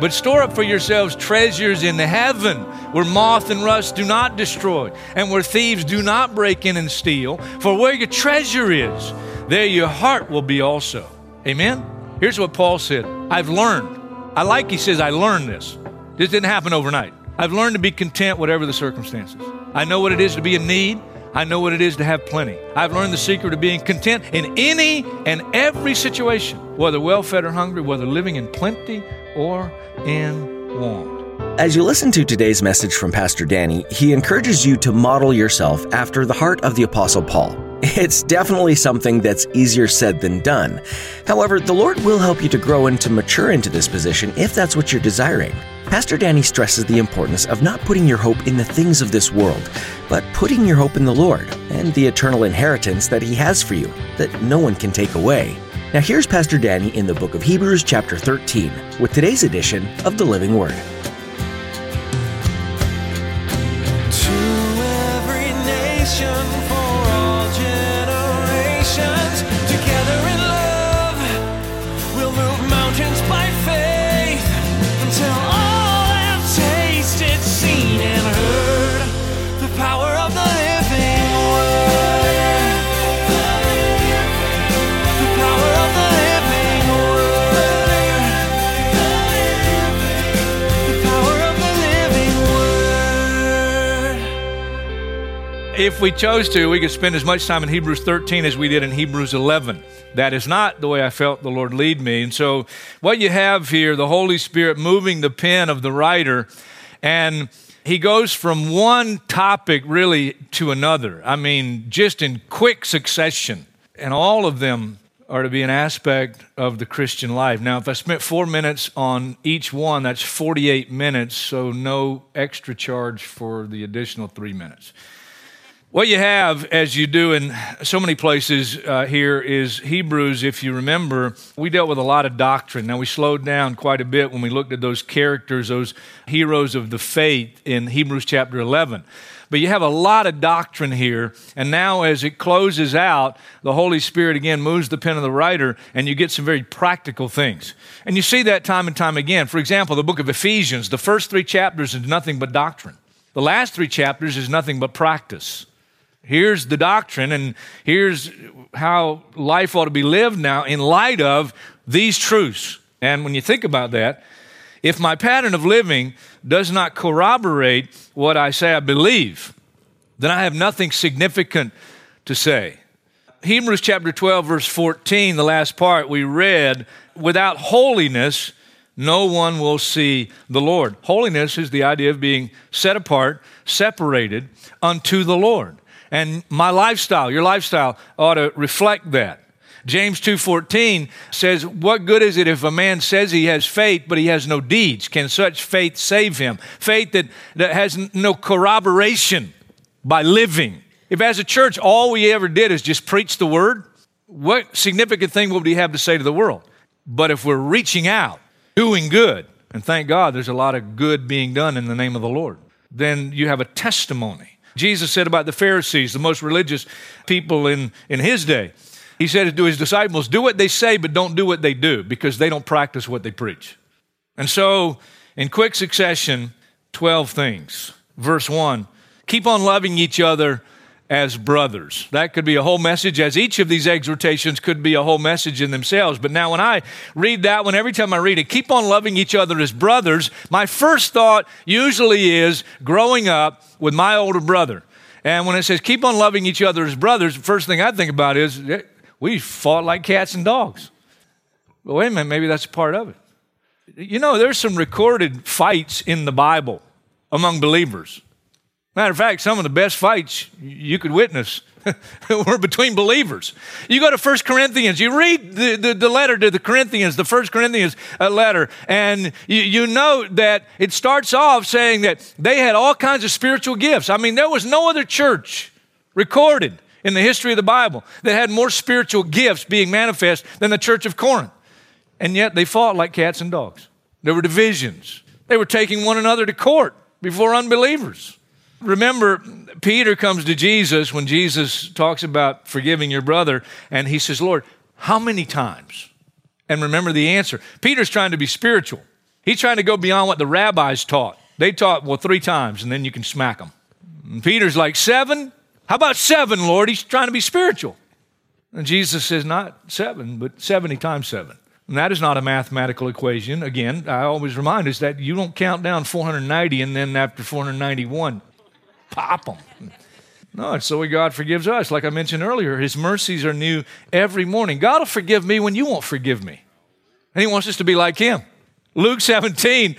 But store up for yourselves treasures in heaven, where moth and rust do not destroy, and where thieves do not break in and steal. For where your treasure is, there your heart will be also. Amen? Here's what Paul said. I've learned. He says, I learned this. This didn't happen overnight. I've learned to be content whatever the circumstances. I know what it is to be in need. I know what it is to have plenty. I've learned the secret of being content in any and every situation, whether well-fed or hungry, whether living in plenty or in want. As you listen to today's message from Pastor Danny, he encourages you to model yourself after the heart of the Apostle Paul. It's definitely something that's easier said than done. However, the Lord will help you to grow and to mature into this position if that's what you're desiring. Pastor Danny stresses the importance of not putting your hope in the things of this world, but putting your hope in the Lord and the eternal inheritance that He has for you that no one can take away. Now here's Pastor Danny in the book of Hebrews chapter 13 with today's edition of The Living Word. If we chose to, we could spend as much time in Hebrews 13 as we did in Hebrews 11. That is not the way I felt the Lord lead me. And so what you have here, the Holy Spirit moving the pen of the writer, and he goes from one topic really to another. I mean, just in quick succession. And all of them are to be an aspect of the Christian life. Now, if I spent 4 minutes on each one, that's 48 minutes, so no extra charge for the additional 3 minutes. What you have, as you do in so many places here, is Hebrews. If you remember, we dealt with a lot of doctrine. Now, we slowed down quite a bit when we looked at those characters, those heroes of the faith in Hebrews chapter 11. But you have a lot of doctrine here, and now as it closes out, the Holy Spirit again moves the pen of the writer, and you get some very practical things. And you see that time and time again. For example, the book of Ephesians, the first 3 chapters is nothing but doctrine. The last 3 chapters is nothing but practice. Here's the doctrine, and here's how life ought to be lived now in light of these truths. And when you think about that, if my pattern of living does not corroborate what I say I believe, then I have nothing significant to say. Hebrews chapter 12, verse 14, the last part we read, without holiness, no one will see the Lord. Holiness is the idea of being set apart, separated unto the Lord. And my lifestyle, your lifestyle ought to reflect that. James 2:14 says, what good is it if a man says he has faith, but he has no deeds? Can such faith save him? Faith that has no corroboration by living. If as a church, all we ever did is just preach the word, what significant thing would we have to say to the world? But if we're reaching out, doing good, and thank God there's a lot of good being done in the name of the Lord, then you have a testimony. Jesus said about the Pharisees, the most religious people in his day, he said to his disciples, do what they say, but don't do what they do, because they don't practice what they preach. And so, in quick succession, 12 things. Verse 1, keep on loving each other as brothers. That could be a whole message, as each of these exhortations could be a whole message in themselves. But now when I read that one, every time I read it, keep on loving each other as brothers, my first thought usually is growing up with my older brother. And when it says keep on loving each other as brothers, the first thing I think about is we fought like cats and dogs. But wait a minute, maybe that's a part of it. You know, there's some recorded fights in the Bible among believers. Matter of fact, some of the best fights you could witness were between believers. You go to 1 Corinthians, you read the letter to the Corinthians, the 1 Corinthians letter, and you note that it starts off saying that they had all kinds of spiritual gifts. I mean, there was no other church recorded in the history of the Bible that had more spiritual gifts being manifest than the church of Corinth. And yet they fought like cats and dogs. There were divisions. They were taking one another to court before unbelievers. Remember, Peter comes to Jesus when Jesus talks about forgiving your brother, and he says, Lord, how many times? And remember the answer. Peter's trying to be spiritual. He's trying to go beyond what the rabbis taught. They taught, well, 3 times, and then you can smack them. And Peter's like, 7? How about 7, Lord? He's trying to be spiritual. And Jesus says, not 7, but 70 times 7. And that is not a mathematical equation. Again, I always remind us that you don't count down 490 and then after 491, pop them. No, it's the way God forgives us. Like I mentioned earlier, His mercies are new every morning. God will forgive me when you won't forgive me. And He wants us to be like Him. Luke 17,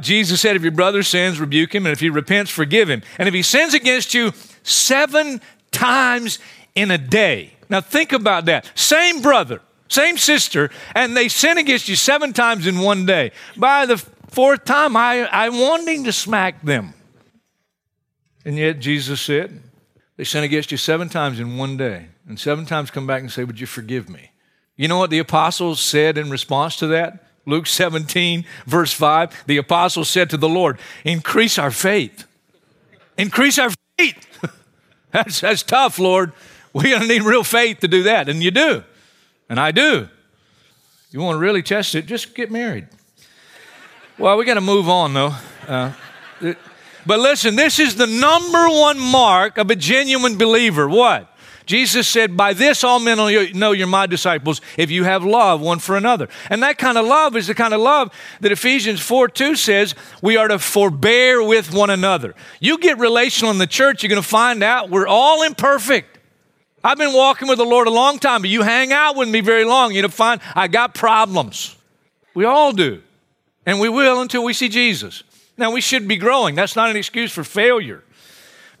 Jesus said, if your brother sins, rebuke him. And if he repents, forgive him. And if he sins against you 7 times in a day. Now think about that. Same brother. Same sister, and they sin against you 7 times in one day. By the 4th time, I'm wanting to smack them. And yet Jesus said, they sin against you 7 times in one day, and 7 times come back and say, would you forgive me? You know what the apostles said in response to that? Luke 17, verse 5, the apostles said to the Lord, increase our faith. Increase our faith. That's tough, Lord. We're going to need real faith to do that, and you do. And I do. You want to really test it, just get married. Well, we got to move on, though. But listen, this is the number one mark of a genuine believer. What? Jesus said, by this all men will know you're my disciples if you have love one for another. And that kind of love is the kind of love that Ephesians 4:2 says we are to forbear with one another. You get relational in the church, you're going to find out we're all imperfect. I've been walking with the Lord a long time, but you hang out with me very long, you'll find I got problems. We all do, and we will until we see Jesus. Now, we should be growing. That's not an excuse for failure.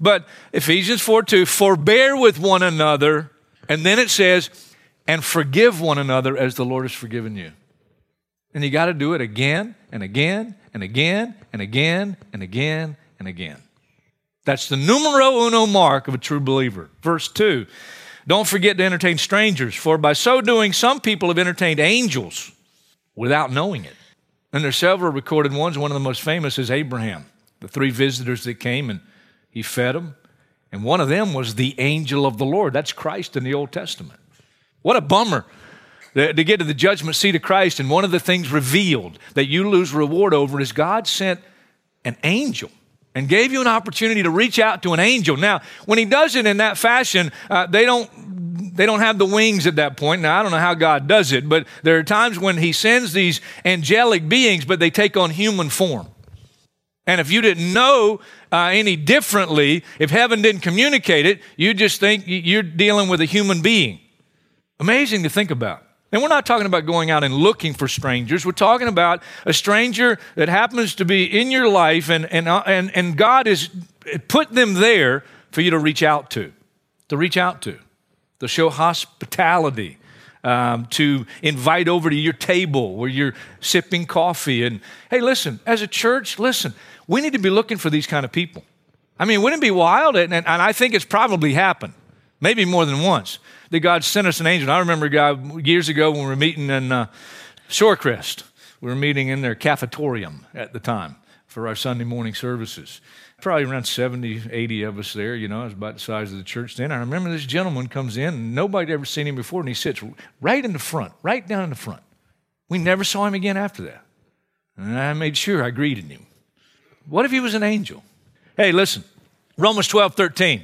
But Ephesians 4:2, forbear with one another, and then it says, and forgive one another as the Lord has forgiven you. And you got to do it again and again and again and again and again and again. That's the numero uno mark of a true believer. Verse 2, don't forget to entertain strangers, for by so doing, some people have entertained angels without knowing it. And there are several recorded ones. One of the most famous is Abraham, the 3 visitors that came, and he fed them. And one of them was the angel of the Lord. That's Christ in the Old Testament. What a bummer to get to the judgment seat of Christ, and one of the things revealed that you lose reward over is God sent an angel and gave you an opportunity to reach out to an angel. Now, when he does it in that fashion, they don't have the wings at that point. Now, I don't know how God does it, but there are times when he sends these angelic beings, but they take on human form. And if you didn't know any differently, if heaven didn't communicate it, you just think you're dealing with a human being. Amazing to think about. And we're not talking about going out and looking for strangers. We're talking about a stranger that happens to be in your life, and God has put them there for you to reach out to, to show hospitality, to invite over to your table where you're sipping coffee. And hey, listen, as a church, we need to be looking for these kind of people. I mean, wouldn't it be wild? And I think it's probably happened, maybe more than once, that God sent us an angel. I remember a guy years ago when we were meeting in Shorecrest. We were meeting in their cafetorium at the time for our Sunday morning services. Probably around 70, 80 of us there, it was about the size of the church then. I remember this gentleman comes in, and nobody'd ever seen him before, and he sits right in the front, right down in the front. We never saw him again after that. And I made sure I greeted him. What if he was an angel? Hey, listen, Romans 12:13.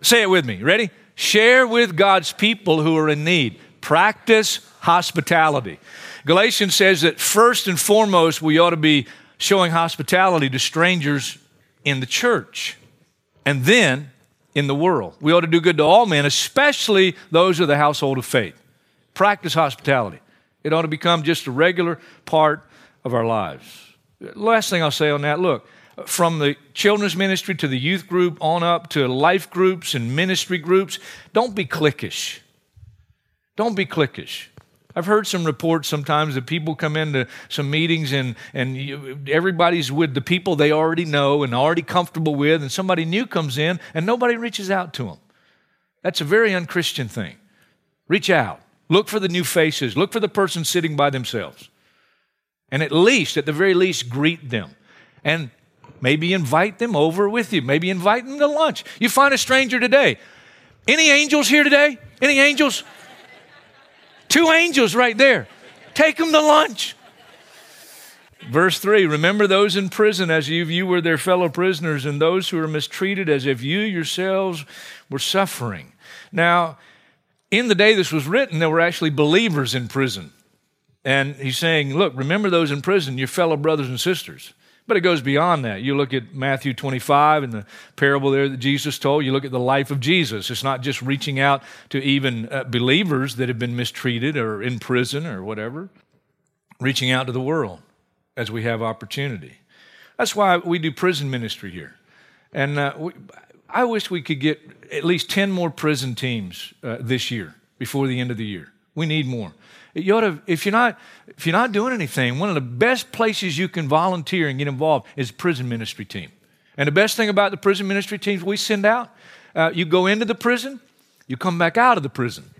Say it with me. Ready? Share with God's people who are in need. Practice hospitality. Galatians says that first and foremost, we ought to be showing hospitality to strangers in the church and then in the world. We ought to do good to all men, especially those of the household of faith. Practice hospitality. It ought to become just a regular part of our lives. Last thing I'll say on that, look, from the children's ministry to the youth group on up to life groups and ministry groups. Don't be cliquish. Don't be cliquish. I've heard some reports sometimes that people come into some meetings and everybody's with the people they already know and already comfortable with, and somebody new comes in and nobody reaches out to them. That's a very unchristian thing. Reach out. Look for the new faces. Look for the person sitting by themselves. And at least, at the very least, greet them. And maybe invite them over with you. Maybe invite them to lunch. You find a stranger today. Any angels here today? Any angels? 2 angels right there. Take them to lunch. Verse 3, remember those in prison as if you were their fellow prisoners, and those who are mistreated as if you yourselves were suffering. Now, in the day this was written, there were actually believers in prison. And he's saying, look, remember those in prison, your fellow brothers and sisters. But it goes beyond that. You look at Matthew 25 and the parable there that Jesus told. You look at the life of Jesus. It's not just reaching out to even believers that have been mistreated or in prison or whatever. Reaching out to the world as we have opportunity. That's why we do prison ministry here. And I wish we could get at least 10 more prison teams this year before the end of the year. We need more. You ought to, if you're not doing anything, one of the best places you can volunteer and get involved is prison ministry team. And the best thing about the prison ministry teams we send out, you go into the prison, you come back out of the prison.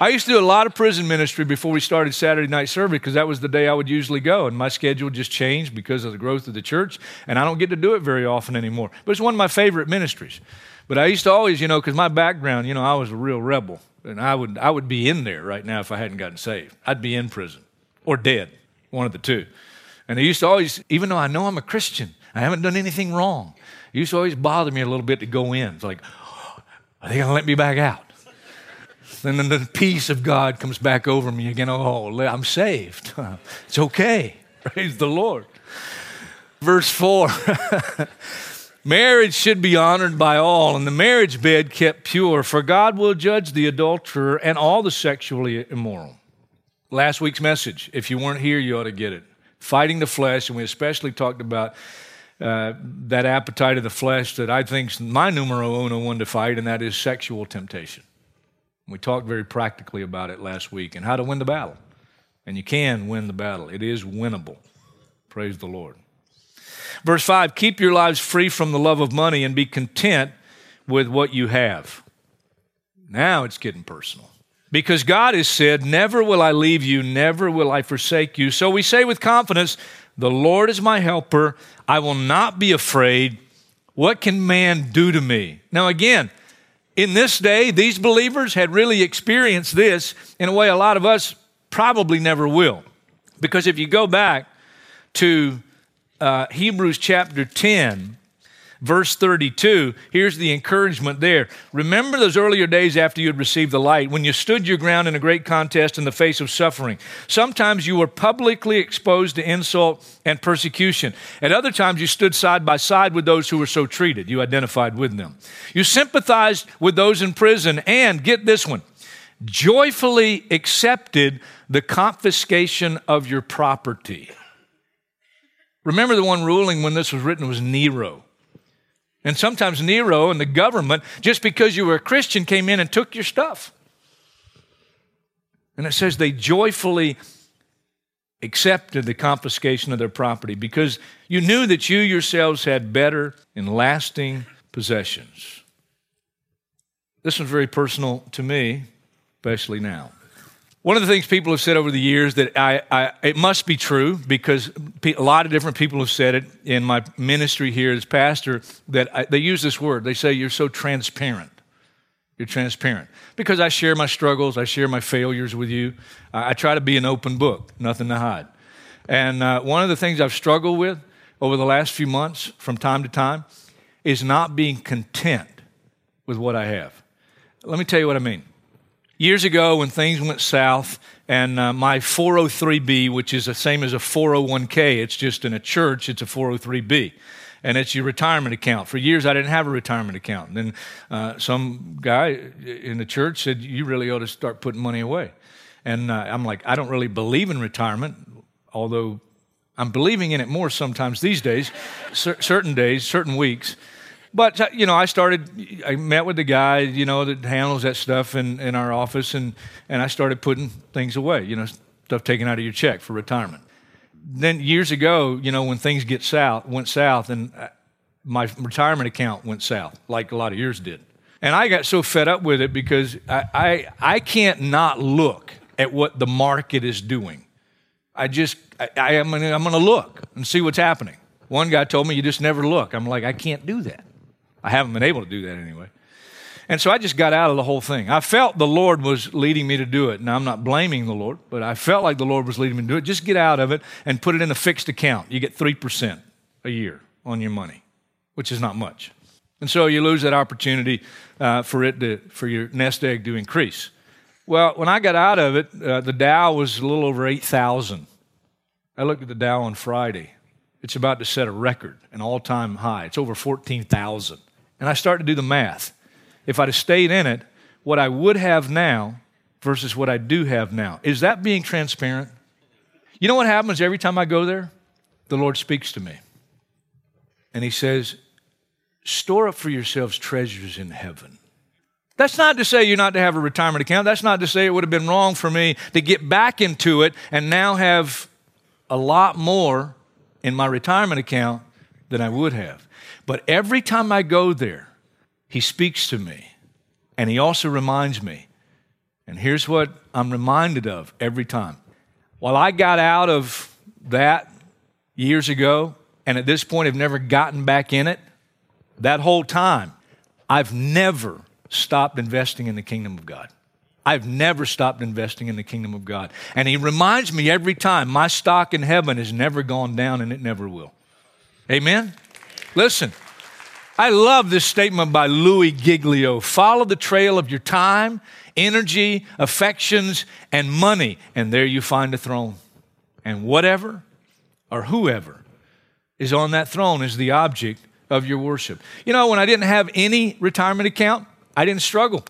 I used to do a lot of prison ministry before we started Saturday night service because that was the day I would usually go, and my schedule just changed because of the growth of the church, and I don't get to do it very often anymore. But it's one of my favorite ministries. But I used to always, because my background, I was a real rebel. And I would be in there right now if I hadn't gotten saved. I'd be in prison or dead, one of the two. And it used to always, even though I know I'm a Christian, I haven't done anything wrong, it used to always bother me a little bit to go in. It's like, are they going to let me back out? And then the peace of God comes back over me again. Oh, I'm saved. It's okay. Praise the Lord. Verse 4. Marriage should be honored by all, and the marriage bed kept pure, for God will judge the adulterer and all the sexually immoral. Last week's message, if you weren't here, you ought to get it. Fighting the flesh, and we especially talked about that appetite of the flesh that I think is my numero uno one to fight, and that is sexual temptation. We talked very practically about it last week and how to win the battle. And you can win the battle. It is winnable. Praise the Lord. Verse 5, keep your lives free from the love of money and be content with what you have. Now it's getting personal. Because God has said, never will I leave you, never will I forsake you. So we say with confidence, the Lord is my helper. I will not be afraid. What can man do to me? Now again, in this day, these believers had really experienced this in a way a lot of us probably never will. Because if you go back to Hebrews chapter 10, verse 32, here's the encouragement there. Remember those earlier days after you had received the light, when you stood your ground in a great contest in the face of suffering. Sometimes you were publicly exposed to insult and persecution. At other times, you stood side by side with those who were so treated. You identified with them. You sympathized with those in prison and, get this one, joyfully accepted the confiscation of your property. Remember the one ruling when this was written was Nero. And sometimes Nero and the government, just because you were a Christian, came in and took your stuff. And it says they joyfully accepted the confiscation of their property because you knew that you yourselves had better and lasting possessions. This one's very personal to me, especially now. One of the things people have said over the years that it must be true because a lot of different people have said it in my ministry here as pastor, that they use this word. They say, you're so transparent. You're transparent. Because I share my struggles. I share my failures with you. I try to be an open book, nothing to hide. And one of the things I've struggled with over the last few months from time to time is not being content with what I have. Let me tell you what I mean. Years ago when things went south and my 403B, which is the same as a 401K, it's just in a church, it's a 403B, and it's your retirement account. For years I didn't have a retirement account. And then some guy in the church said, you really ought to start putting money away. And I'm like, I don't really believe in retirement, although I'm believing in it more sometimes these days, certain days, certain weeks. But, you know, I met with the guy, you know, that handles that stuff in our office, and I started putting things away, you know, stuff taken out of your check for retirement. Then years ago, you know, when things went south, and my retirement account went south, like a lot of yours did. And I got so fed up with it because I can't not look at what the market is doing. I'm going to look and see what's happening. One guy told me, you just never look. I'm like, I can't do that. I haven't been able to do that anyway. And so I just got out of the whole thing. I felt the Lord was leading me to do it. Now, I'm not blaming the Lord, but I felt like the Lord was leading me to do it. Just get out of it and put it in a fixed account. You get 3% a year on your money, which is not much. And so you lose that opportunity for your nest egg to increase. Well, when I got out of it, the Dow was a little over 8,000. I looked at the Dow on Friday. It's about to set a record, an all-time high. It's over 14,000. And I started to do the math. If I'd have stayed in it, what I would have now versus what I do have now. Is that being transparent? You know what happens every time I go there? The Lord speaks to me. And he says, store up for yourselves treasures in heaven. That's not to say you're not to have a retirement account. That's not to say it would have been wrong for me to get back into it and now have a lot more in my retirement account than I would have. But every time I go there, he speaks to me, and he also reminds me. And here's what I'm reminded of every time. While I got out of that years ago, and at this point have never gotten back in it, that whole time, I've never stopped investing in the kingdom of God. I've never stopped investing in the kingdom of God. And he reminds me every time, my stock in heaven has never gone down and it never will. Amen? Listen, I love this statement by Louis Giglio. Follow the trail of your time, energy, affections, and money, and there you find a throne. And whatever or whoever is on that throne is the object of your worship. You know, when I didn't have any retirement account, I didn't struggle.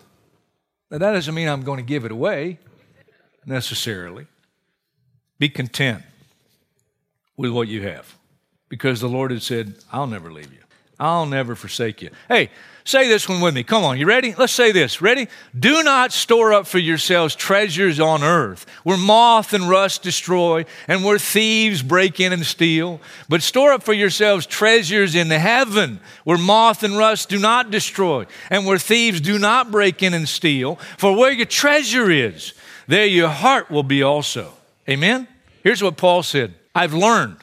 Now, that doesn't mean I'm going to give it away necessarily. Be content with what you have because the Lord has said, I'll never leave you. I'll never forsake you. Hey, say this one with me. Come on, you ready? Let's say this. Ready? Do not store up for yourselves treasures on earth where moth and rust destroy and where thieves break in and steal. But store up for yourselves treasures in heaven where moth and rust do not destroy and where thieves do not break in and steal. For where your treasure is, there your heart will be also. Amen? Here's what Paul said. I've learned.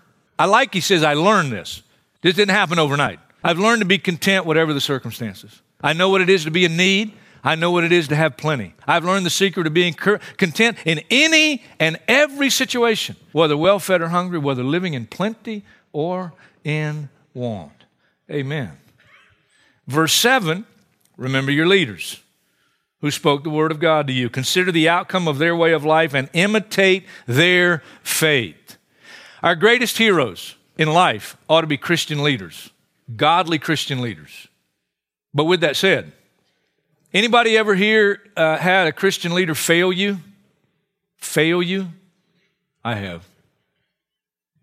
He says, I learned this. This didn't happen overnight. I've learned to be content whatever the circumstances. I know what it is to be in need. I know what it is to have plenty. I've learned the secret of being content in any and every situation, whether well-fed or hungry, whether living in plenty or in want. Amen. Verse 7, remember your leaders who spoke the word of God to you. Consider the outcome of their way of life and imitate their faith. Our greatest heroes in life ought to be Christian leaders. Godly Christian leaders. But with that said, anybody ever here had a Christian leader fail you? Fail you? I have.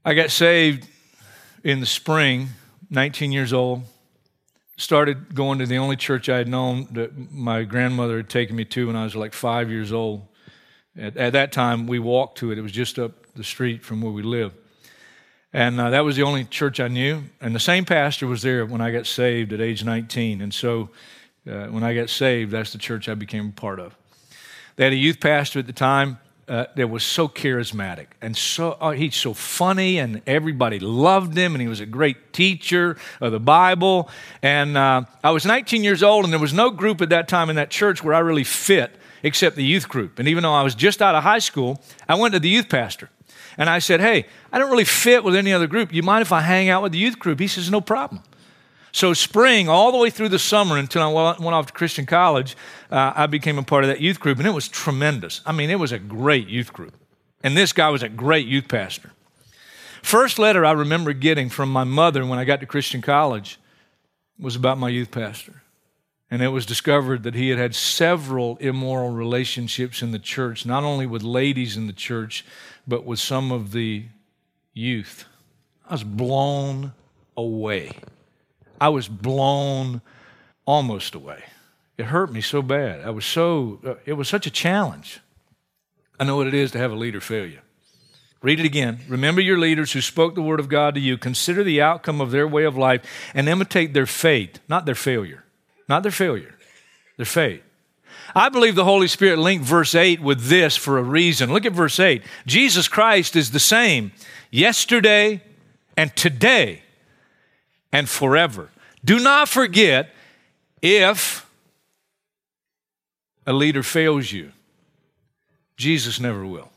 I got saved in the spring, 19 years old. Started going to the only church I had known that my grandmother had taken me to when I was like 5 years old. At that time, we walked to it. It was just up the street from where we lived. And that was the only church I knew. And the same pastor was there when I got saved at age 19. And so when I got saved, that's the church I became a part of. They had a youth pastor at the time that was so charismatic. And so he's so funny, and everybody loved him, and he was a great teacher of the Bible. And I was 19 years old, and there was no group at that time in that church where I really fit except the youth group. And even though I was just out of high school, I went to the youth pastor. And I said, hey, I don't really fit with any other group. You mind if I hang out with the youth group? He says, no problem. So spring, all the way through the summer until I went off to Christian college, I became a part of that youth group, and it was tremendous. I mean, it was a great youth group. And this guy was a great youth pastor. First letter I remember getting from my mother when I got to Christian college was about my youth pastor. And it was discovered that he had had several immoral relationships in the church, not only with ladies in the church, but with some of the youth, I was blown away. I was blown almost away. It hurt me so bad. It was such a challenge. I know what it is to have a leader failure. Read it again. Remember your leaders who spoke the word of God to you. Consider the outcome of their way of life and imitate their faith, not their failure. Not their failure, their faith. I believe the Holy Spirit linked verse 8 with this for a reason. Look at verse 8. Jesus Christ is the same yesterday and today and forever. Do not forget, if a leader fails you, Jesus never will.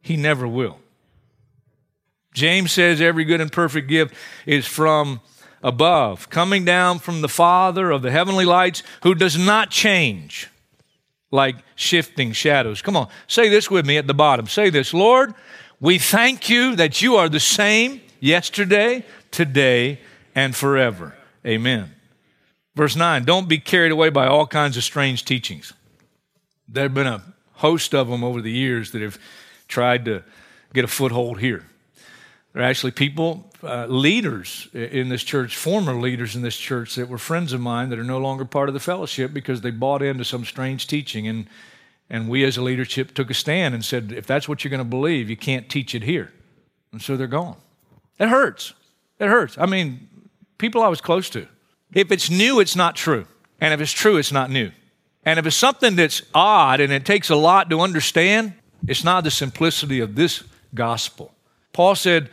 He never will. James says every good and perfect gift is from above, coming down from the Father of the heavenly lights, who does not change like shifting shadows. Come on, say this with me at the bottom. Say this: Lord, we thank you that you are the same yesterday, today, and forever. Amen. Verse 9, don't be carried away by all kinds of strange teachings. There have been a host of them over the years that have tried to get a foothold here. There are actually people, leaders in this church, former leaders in this church that were friends of mine that are no longer part of the fellowship because they bought into some strange teaching. And we as a leadership took a stand and said, if that's what you're going to believe, you can't teach it here. And so they're gone. It hurts. It hurts. I mean, people I was close to. If it's new, it's not true. And if it's true, it's not new. And if it's something that's odd and it takes a lot to understand, it's not the simplicity of this gospel. Paul said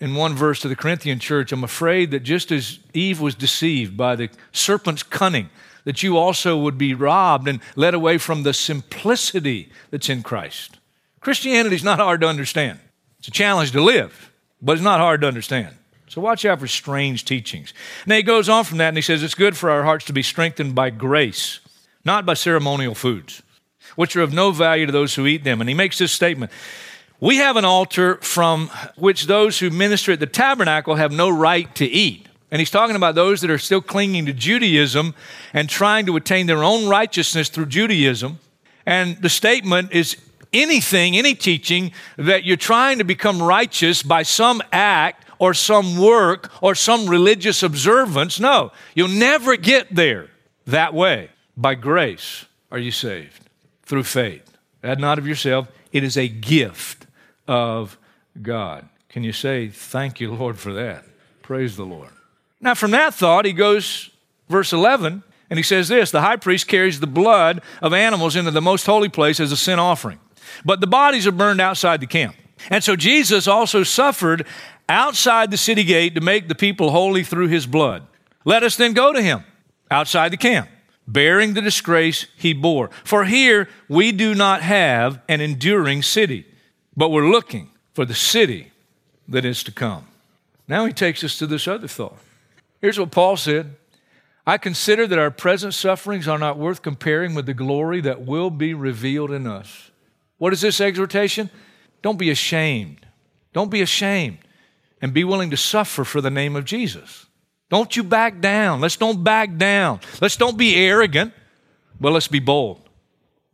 in one verse to the Corinthian church, I'm afraid that just as Eve was deceived by the serpent's cunning, that you also would be robbed and led away from the simplicity that's in Christ. Christianity is not hard to understand. It's a challenge to live, but it's not hard to understand. So watch out for strange teachings. Now he goes on from that and he says, it's good for our hearts to be strengthened by grace, not by ceremonial foods, which are of no value to those who eat them. And he makes this statement: we have an altar from which those who minister at the tabernacle have no right to eat. And he's talking about those that are still clinging to Judaism and trying to attain their own righteousness through Judaism. And the statement is anything, any teaching, that you're trying to become righteous by some act or some work or some religious observance. No, you'll never get there that way. By grace are you saved, through faith. That not of yourself, it is a gift of God. Can you say, thank you, Lord, for that? Praise the Lord. Now, from that thought, he goes, verse 11, and he says this: the high priest carries the blood of animals into the most holy place as a sin offering, but the bodies are burned outside the camp. And so Jesus also suffered outside the city gate to make the people holy through his blood. Let us then go to him outside the camp, bearing the disgrace he bore. For here we do not have an enduring city, but we're looking for the city that is to come. Now he takes us to this other thought. Here's what Paul said: I consider that our present sufferings are not worth comparing with the glory that will be revealed in us. What is this exhortation? Don't be ashamed. Don't be ashamed, and be willing to suffer for the name of Jesus. Don't you back down. Let's don't back down. Let's don't be arrogant, but let's be bold.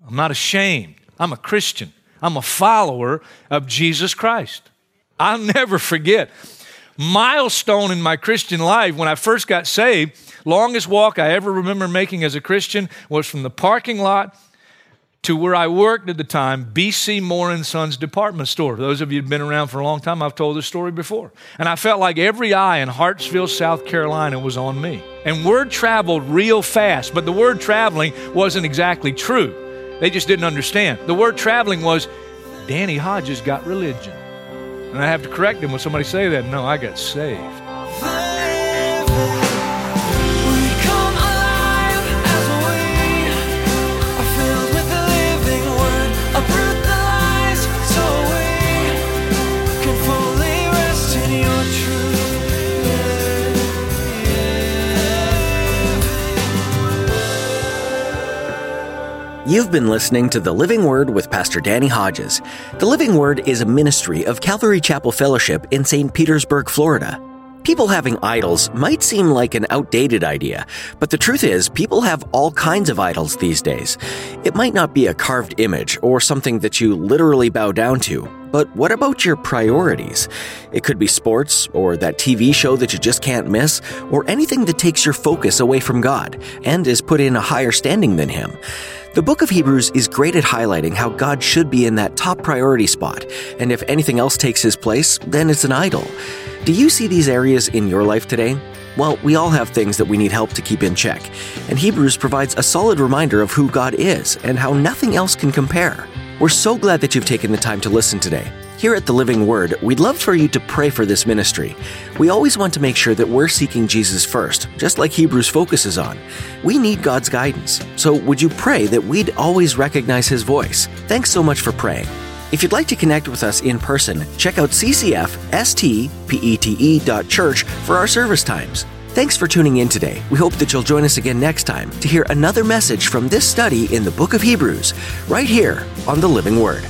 I'm not ashamed. I'm a Christian. I'm a follower of Jesus Christ. I'll never forget milestone in my Christian life. When I first got saved, longest walk I ever remember making as a Christian was from the parking lot to where I worked at the time, B.C. Moore and Sons department store. Those of you who've been around for a long time, I've told this story before. And I felt like every eye in Hartsville, South Carolina was on me. And word traveled real fast, but the word traveling wasn't exactly true. They just didn't understand. The word traveling was, Danny Hodges got religion. And I have to correct him when somebody say that. No, I got saved. You've been listening to The Living Word with Pastor Danny Hodges. The Living Word is a ministry of Calvary Chapel Fellowship in St. Petersburg, Florida. People having idols might seem like an outdated idea, but the truth is, people have all kinds of idols these days. It might not be a carved image or something that you literally bow down to, but what about your priorities? It could be sports, or that TV show that you just can't miss, or anything that takes your focus away from God and is put in a higher standing than Him. The book of Hebrews is great at highlighting how God should be in that top priority spot, and if anything else takes His place, then it's an idol. Do you see these areas in your life today? Well, we all have things that we need help to keep in check, and Hebrews provides a solid reminder of who God is and how nothing else can compare. We're so glad that you've taken the time to listen today. Here at The Living Word, we'd love for you to pray for this ministry. We always want to make sure that we're seeking Jesus first, just like Hebrews focuses on. We need God's guidance, so would you pray that we'd always recognize His voice? Thanks so much for praying. If you'd like to connect with us in person, check out ccfstpete.church for our service times. Thanks for tuning in today. We hope that you'll join us again next time to hear another message from this study in the book of Hebrews, right here on The Living Word.